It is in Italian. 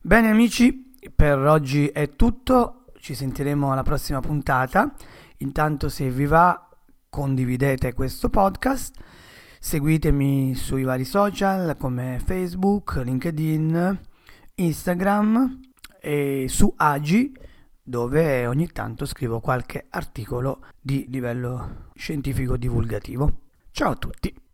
Bene amici, per oggi è tutto, ci sentiremo alla prossima puntata. Intanto, se vi va, condividete questo podcast, seguitemi sui vari social come Facebook, LinkedIn, Instagram e su Agi, dove ogni tanto scrivo qualche articolo di livello scientifico divulgativo. Ciao a tutti!